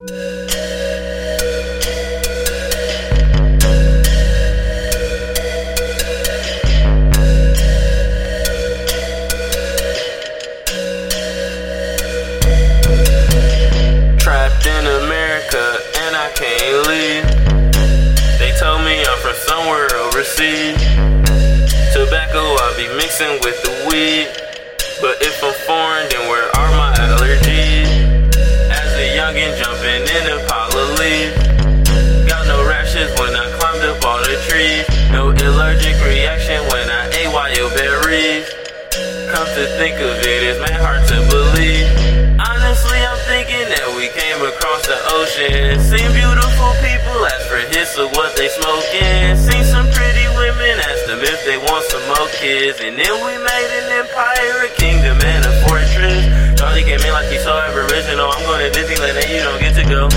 Trapped in America and I can't leave. They told me I'm from somewhere overseas. Tobacco I be mixing with the weed. But if I'm foreign, then where are my allergies? As a youngin' jumping in a pile of leaves. Got no rashes when I climbed up on a tree. No allergic reaction when I ate wild berries. Come to think of it, it's my hard to believe. Honestly, I'm thinking that we came across the ocean. Seen beautiful people, ask for hits of what they smoking. Seen some pretty women, ask them if they want some more kids. And then we made an empire, a kingdom and a fortress. Charlie came in like he so aboriginal. I'm going to Disneyland and you don't get to go.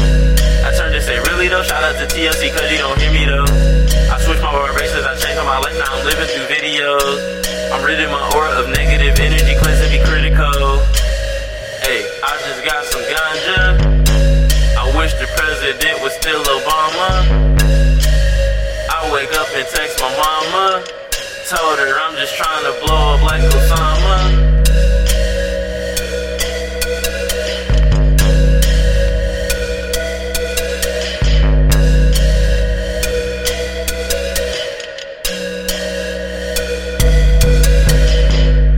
I turned and said, really though? Shout out to TLC cause you don't hear me though. I switched my vibrations, I changed my life, now I'm living through videos. I'm ridding my aura of negative energy, cleansing me critical. Hey, I just got some ganja. I wish the president was still Obama. I wake up and text my mama. Told her I'm just trying to blow up like Osama.